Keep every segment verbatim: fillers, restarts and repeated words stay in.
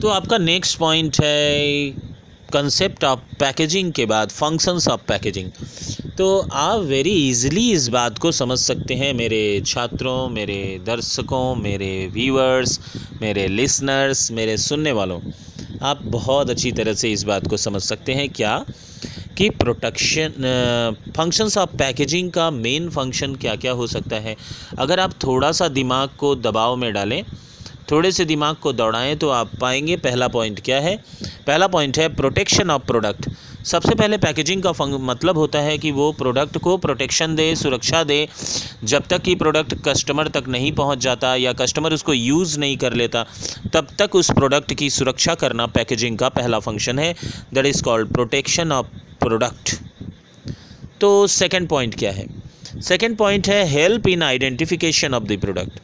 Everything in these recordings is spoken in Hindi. तो आपका नेक्स्ट पॉइंट है कंसेप्ट ऑफ पैकेजिंग के बाद फंक्शंस ऑफ पैकेजिंग। तो आप वेरी इजीली इस बात को समझ सकते हैं मेरे छात्रों, मेरे दर्शकों, मेरे व्यूअर्स, मेरे लिसनर्स, मेरे सुनने वालों, आप बहुत अच्छी तरह से इस बात को समझ सकते हैं क्या कि प्रोटेक्शन फंक्शंस ऑफ पैकेजिंग का मेन फंक्शन क्या क्या हो सकता है। अगर आप थोड़ा सा दिमाग को दबाव में डालें, थोड़े से दिमाग को दौड़ाएं, तो आप पाएंगे पहला पॉइंट क्या है। पहला पॉइंट है प्रोटेक्शन ऑफ प्रोडक्ट। सबसे पहले पैकेजिंग का मतलब होता है कि वो प्रोडक्ट को प्रोटेक्शन दे, सुरक्षा दे, जब तक कि प्रोडक्ट कस्टमर तक नहीं पहुंच जाता या कस्टमर उसको यूज़ नहीं कर लेता तब तक उस प्रोडक्ट की सुरक्षा करना पैकेजिंग का पहला फंक्शन है, that is called protection of product. तो सेकेंड पॉइंट क्या है? सेकेंड पॉइंट है help in identification of the product.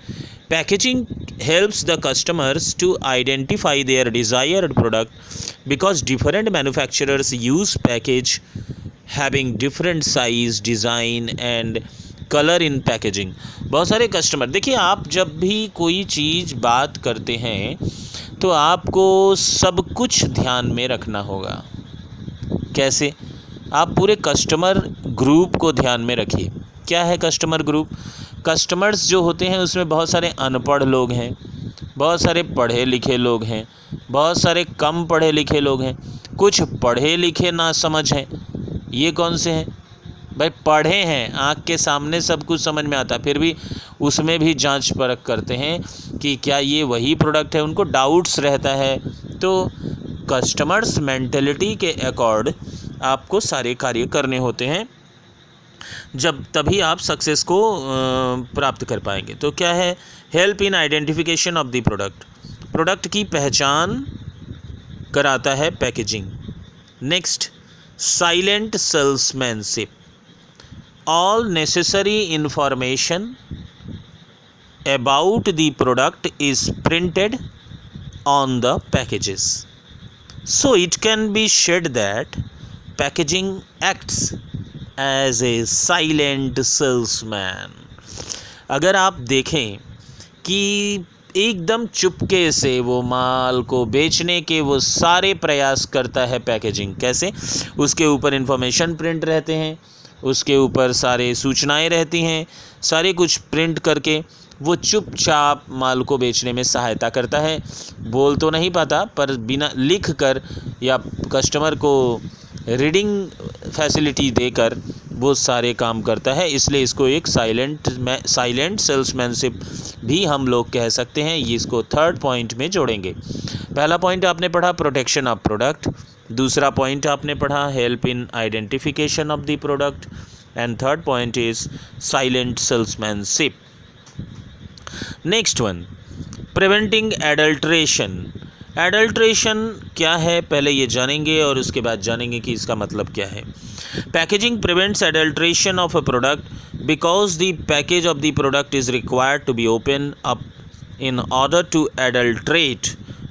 Packaging helps the customers to identify their desired product because different manufacturers use package having different size, design and color in packaging। बहुत सारे customer, देखिए आप जब भी कोई चीज़ बात करते हैं तो आपको सब कुछ ध्यान में रखना होगा। कैसे? आप पूरे customer group को ध्यान में रखिए। क्या है कस्टमर ग्रुप? कस्टमर्स जो होते हैं उसमें बहुत सारे अनपढ़ लोग हैं, बहुत सारे पढ़े लिखे लोग हैं, बहुत सारे कम पढ़े लिखे लोग हैं, कुछ पढ़े लिखे ना समझ हैं। ये कौन से हैं भाई? पढ़े हैं, आँख के सामने सब कुछ समझ में आता, फिर भी उसमें भी जांच परख करते हैं कि क्या ये वही प्रोडक्ट है, उनको डाउट्स रहता है। तो कस्टमर्स मेंटेलिटी के अकॉर्ड आपको सारे कार्य करने होते हैं, जब तभी आप सक्सेस को प्राप्त कर पाएंगे। तो क्या है? Help in identification of the product, product की पहचान कराता है packaging. Next, silent salesmanship. All necessary information about the product is printed on the packages so it can be said that packaging acts as a silent salesman. अगर आप देखें कि एकदम चुपके से वो माल को बेचने के वो सारे प्रयास करता है पैकेजिंग। कैसे? उसके ऊपर इंफॉर्मेशन प्रिंट रहते हैं, उसके ऊपर सारे सूचनाएं रहती हैं, सारे कुछ प्रिंट करके वो चुपचाप माल को बेचने में सहायता करता है। बोल तो नहीं पाता पर बिना लिख कर या कस्टमर को रीडिंग फैसिलिटी देकर वो सारे काम करता है, इसलिए इसको एक साइलेंट साइलेंट सेल्समैनशिप भी हम लोग कह सकते हैं। ये इसको थर्ड पॉइंट में जोड़ेंगे। पहला पॉइंट आपने पढ़ा प्रोटेक्शन ऑफ प्रोडक्ट, दूसरा पॉइंट आपने पढ़ा help in identification of the product and third point is silent salesmanship. Next one, preventing adulteration. Adulteration क्या है पहले ये जानेंगे और उसके बाद जानेंगे कि इसका मतलब क्या है। Packaging prevents adulteration of a product because the package of the product is required to be open up in order to adulterate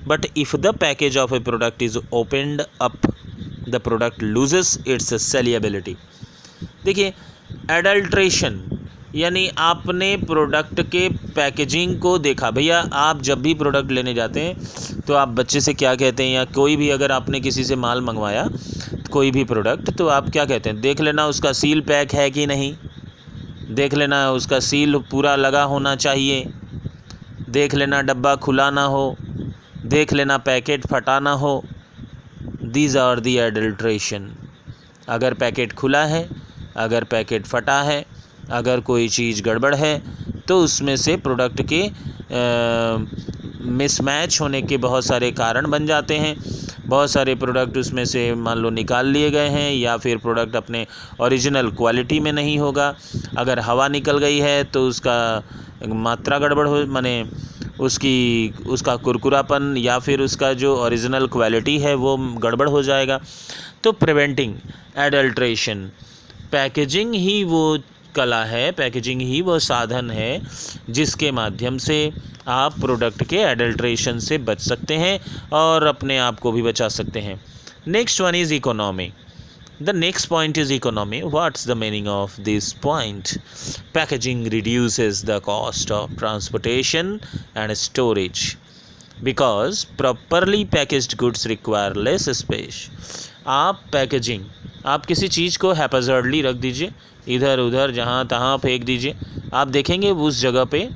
but if the package of a product is opened up the product loses its saleability. देखिए एडल्ट्रेशन यानी आपने प्रोडक्ट के पैकेजिंग को देखा। भैया आप जब भी प्रोडक्ट लेने जाते हैं तो आप बच्चे से क्या कहते हैं, या कोई भी अगर आपने किसी से माल मंगवाया कोई भी प्रोडक्ट, तो आप क्या कहते हैं? देख लेना उसका सील पैक है कि नहीं, देख लेना उसका सील पूरा लगा होना चाहिए, देख लेना डब्बा खुला ना हो, देख लेना पैकेट फटा ना हो। These are the adulteration. अगर पैकेट खुला है, अगर पैकेट फटा है, अगर कोई चीज़ गड़बड़ है तो उसमें से प्रोडक्ट के मिसमैच होने के बहुत सारे कारण बन जाते हैं। बहुत सारे प्रोडक्ट उसमें से मान लो निकाल लिए गए हैं या फिर प्रोडक्ट अपने ओरिजिनल क्वालिटी में नहीं होगा। अगर हवा निकल गई है तो उसका मात्रा गड़बड़ हो, माने उसकी उसका कुरकुरापन या फिर उसका जो ओरिजिनल क्वालिटी है वो गड़बड़ हो जाएगा। तो प्रिवेंटिंग एडल्ट्रेशन, पैकेजिंग ही वो कला है, पैकेजिंग ही वो साधन है जिसके माध्यम से आप प्रोडक्ट के एडल्ट्रेशन से बच सकते हैं और अपने आप को भी बचा सकते हैं। Next one is economy. The next point is economy. What's the meaning of this point? Packaging reduces the cost of transportation and storage. Because properly packaged goods require less space. आप पैकेजिंग, आप किसी चीज़ को हैपैजर्डली रख दीजिए, इधर उधर जहाँ तहाँ फेंक दीजिए, आप देखेंगे उस जगह पे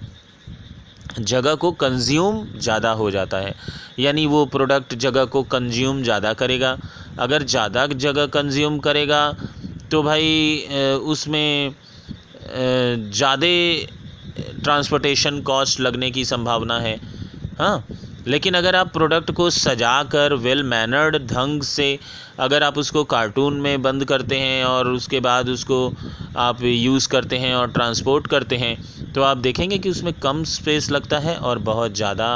जगह को कंज्यूम ज़्यादा हो जाता है, यानी वो प्रोडक्ट जगह को कंज्यूम ज़्यादा करेगा। अगर ज़्यादा जगह कंज्यूम करेगा तो भाई उसमें ज़्यादा ट्रांसपोर्टेशन कॉस्ट लगने की संभावना है। हाँ, लेकिन अगर आप प्रोडक्ट को सजा कर वेल मैनर्ड ढंग से अगर आप उसको कार्टून में बंद करते हैं और उसके बाद उसको आप यूज़ करते हैं और ट्रांसपोर्ट करते हैं, तो आप देखेंगे कि उसमें कम स्पेस लगता है और बहुत ज़्यादा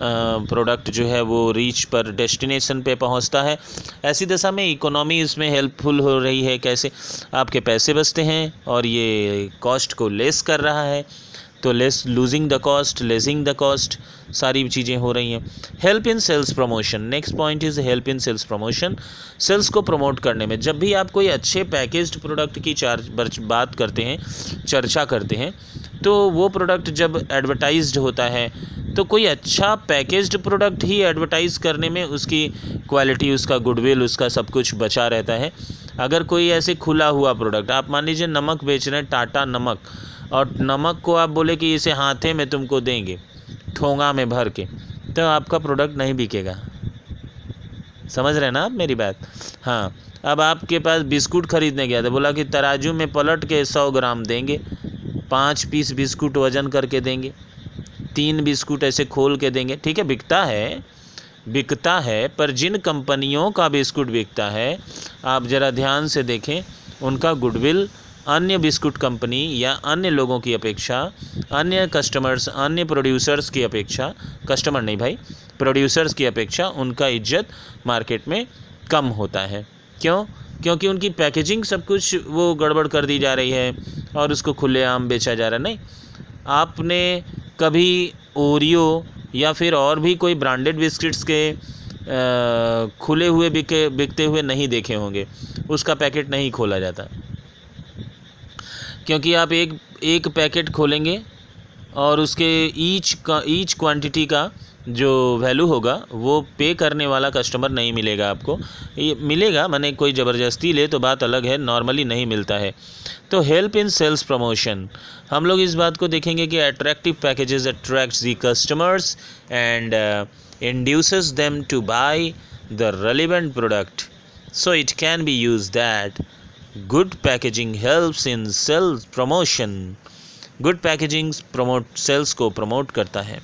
प्रोडक्ट जो है वो रीच पर, डेस्टिनेशन पे पहुंचता है। ऐसी दशा में इकोनॉमी इसमें हेल्पफुल हो रही है। कैसे? आपके पैसे बचते हैं और ये कॉस्ट को लेस कर रहा है, तो less losing the cost, lessing the cost, सारी चीज़ें हो रही हैं। Help in sales promotion, next point is help in sales promotion. Sales को प्रमोट करने में, जब भी आप कोई अच्छे पैकेज्ड प्रोडक्ट की चार्ज बात करते हैं, चर्चा करते हैं, तो वो प्रोडक्ट जब एडवर्टाइज्ड होता है तो कोई अच्छा पैकेज्ड प्रोडक्ट ही एडवर्टाइज़ करने में उसकी क्वालिटी, उसका गुडविल, उसका सब कुछ बचा रहता है। अगर कोई ऐसे खुला हुआ प्रोडक्ट, आप मान लीजिए नमक बेच रहे हैं, टाटा नमक, और नमक को आप बोले कि इसे हाथे में तुमको देंगे, ठोंगा में भर के, तो आपका प्रोडक्ट नहीं बिकेगा। समझ रहे हैं ना आप मेरी बात? हाँ, अब आपके पास बिस्कुट खरीदने गया था, बोला कि तराजू में पलट के सौ ग्राम देंगे, पाँच पीस बिस्कुट वजन करके देंगे, तीन बिस्कुट ऐसे खोल के देंगे। ठीक है, बिकता है, बिकता है, पर जिन कंपनियों का बिस्कुट बिकता है आप ज़रा ध्यान से देखें, उनका गुडविल अन्य बिस्कुट कंपनी या अन्य लोगों की अपेक्षा, अन्य कस्टमर्स, अन्य प्रोड्यूसर्स की अपेक्षा, कस्टमर नहीं भाई, प्रोड्यूसर्स की अपेक्षा उनका इज्जत मार्केट में कम होता है। क्यों? क्योंकि उनकी पैकेजिंग सब कुछ वो गड़बड़ कर दी जा रही है और उसको खुलेआम बेचा जा रहा है। नहीं, आपने कभी ओरियो या फिर और भी कोई ब्रांडेड बिस्किट्स के आ, खुले हुए बिके बिकते हुए नहीं देखे होंगे, उसका पैकेट नहीं खोला जाता, क्योंकि आप एक एक पैकेट खोलेंगे और उसके ईच का ईच क्वांटिटी का जो वैल्यू होगा वो पे करने वाला कस्टमर नहीं मिलेगा आपको। ये मिलेगा माने कोई ज़बरदस्ती ले तो बात अलग है, नॉर्मली नहीं मिलता है। तो हेल्प इन सेल्स प्रमोशन, हम लोग इस बात को देखेंगे कि attractive packages attracts the customers and induces them to buy the relevant product, so it can be use that good packaging helps in sales promotion. Good packaging promote sales को प्रमोट करता है।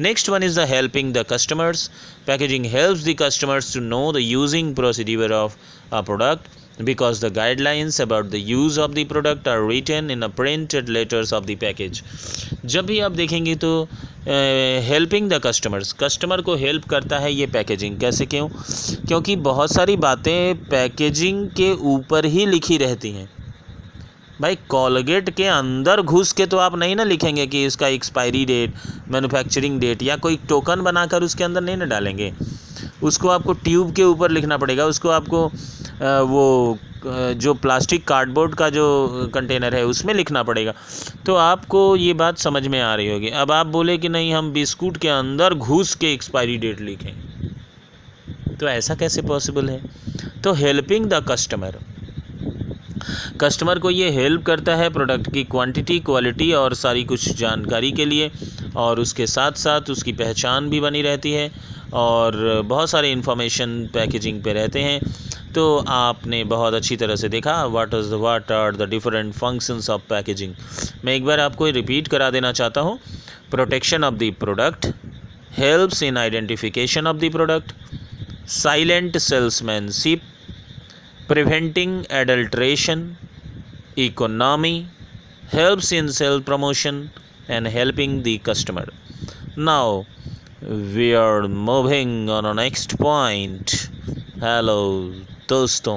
Next one is the helping the customers. Packaging helps the customers to know the using procedure of a product because the guidelines about the use of the product are written in a printed letters of the package. जब भी आप देखेंगे तो हेल्पिंग द कस्टमर्स, कस्टमर को हेल्प करता है ये पैकेजिंग। कैसे? क्यों? क्योंकि बहुत सारी बातें पैकेजिंग के ऊपर ही लिखी रहती हैं। भाई कोलगेट के अंदर घुस के तो आप नहीं ना लिखेंगे कि इसका एक्सपायरी डेट, मैन्युफैक्चरिंग डेट, या कोई टोकन बनाकर उसके अंदर नहीं ना डालेंगे। उसको आपको ट्यूब के ऊपर लिखना पड़ेगा, उसको आपको वो जो प्लास्टिक कार्डबोर्ड का जो कंटेनर है उसमें लिखना पड़ेगा। तो आपको ये बात समझ में आ रही होगी। अब आप बोले कि नहीं, हम बिस्कुट के अंदर घुस के एक्सपायरी डेट लिखें, तो ऐसा कैसे पॉसिबल है? तो हेल्पिंग द कस्टमर, कस्टमर को ये हेल्प करता है प्रोडक्ट की क्वांटिटी, क्वालिटी और सारी कुछ जानकारी के लिए, और उसके साथ साथ उसकी पहचान भी बनी रहती है और बहुत सारे इन्फॉर्मेशन पैकेजिंग पे रहते हैं। तो आपने बहुत अच्छी तरह से देखा what is what are the different functions of packaging. मैं एक बार आपको रिपीट करा देना चाहता हूँ। Protection of the product, helps in identification of the product, silent salesmanship, preventing adulteration, economy, helps in sales promotion and helping the customer. Now we are moving on next point. Hello दोस्तों,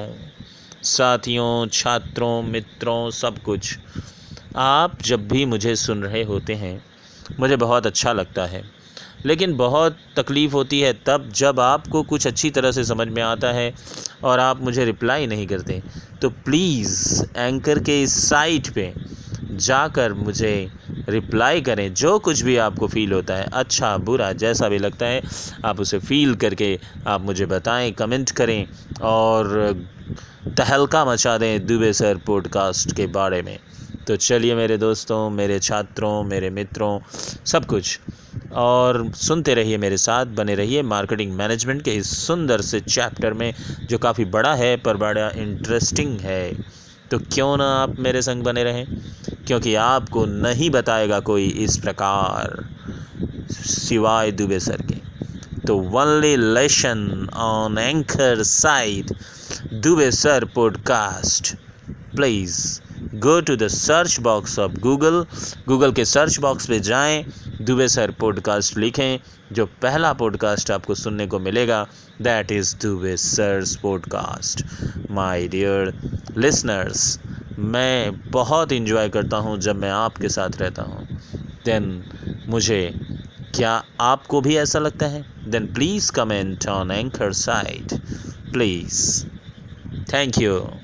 साथियों, छात्रों, मित्रों, सब कुछ, आप जब भी मुझे सुन रहे होते हैं मुझे बहुत अच्छा लगता है, लेकिन बहुत तकलीफ़ होती है तब जब आपको कुछ अच्छी तरह से समझ में आता है और आप मुझे रिप्लाई नहीं करते। तो प्लीज़ एंकर के इस साइट पे जाकर मुझे रिप्लाई करें। जो कुछ भी आपको फ़ील होता है, अच्छा बुरा जैसा भी लगता है, आप उसे फ़ील करके आप मुझे बताएं, कमेंट करें और तहलका मचा दें दुबे सर पॉडकास्ट के बारे में। तो चलिए मेरे दोस्तों, मेरे छात्रों, मेरे मित्रों, सब कुछ, और सुनते रहिए, मेरे साथ बने रहिए मार्केटिंग मैनेजमेंट के इस सुंदर से चैप्टर में, जो काफ़ी बड़ा है पर बड़ा इंटरेस्टिंग है। तो क्यों ना आप मेरे संग बने रहें, क्योंकि आपको नहीं बताएगा कोई इस प्रकार सिवाय दुबे सर के। तो only lesson on anchor side Dubey sir podcast. Please go to the search box of Google, Google के सर्च बॉक्स पे जाएं, दुबे सर पॉडकास्ट लिखें, जो पहला पॉडकास्ट आपको सुनने को मिलेगा that is Dubey sir's podcast. My dear listeners, मैं बहुत इंजॉय करता हूं जब मैं आपके साथ रहता हूं। देन मुझे, क्या आपको भी ऐसा लगता है? Then please comment on anchor side, please. Thank you.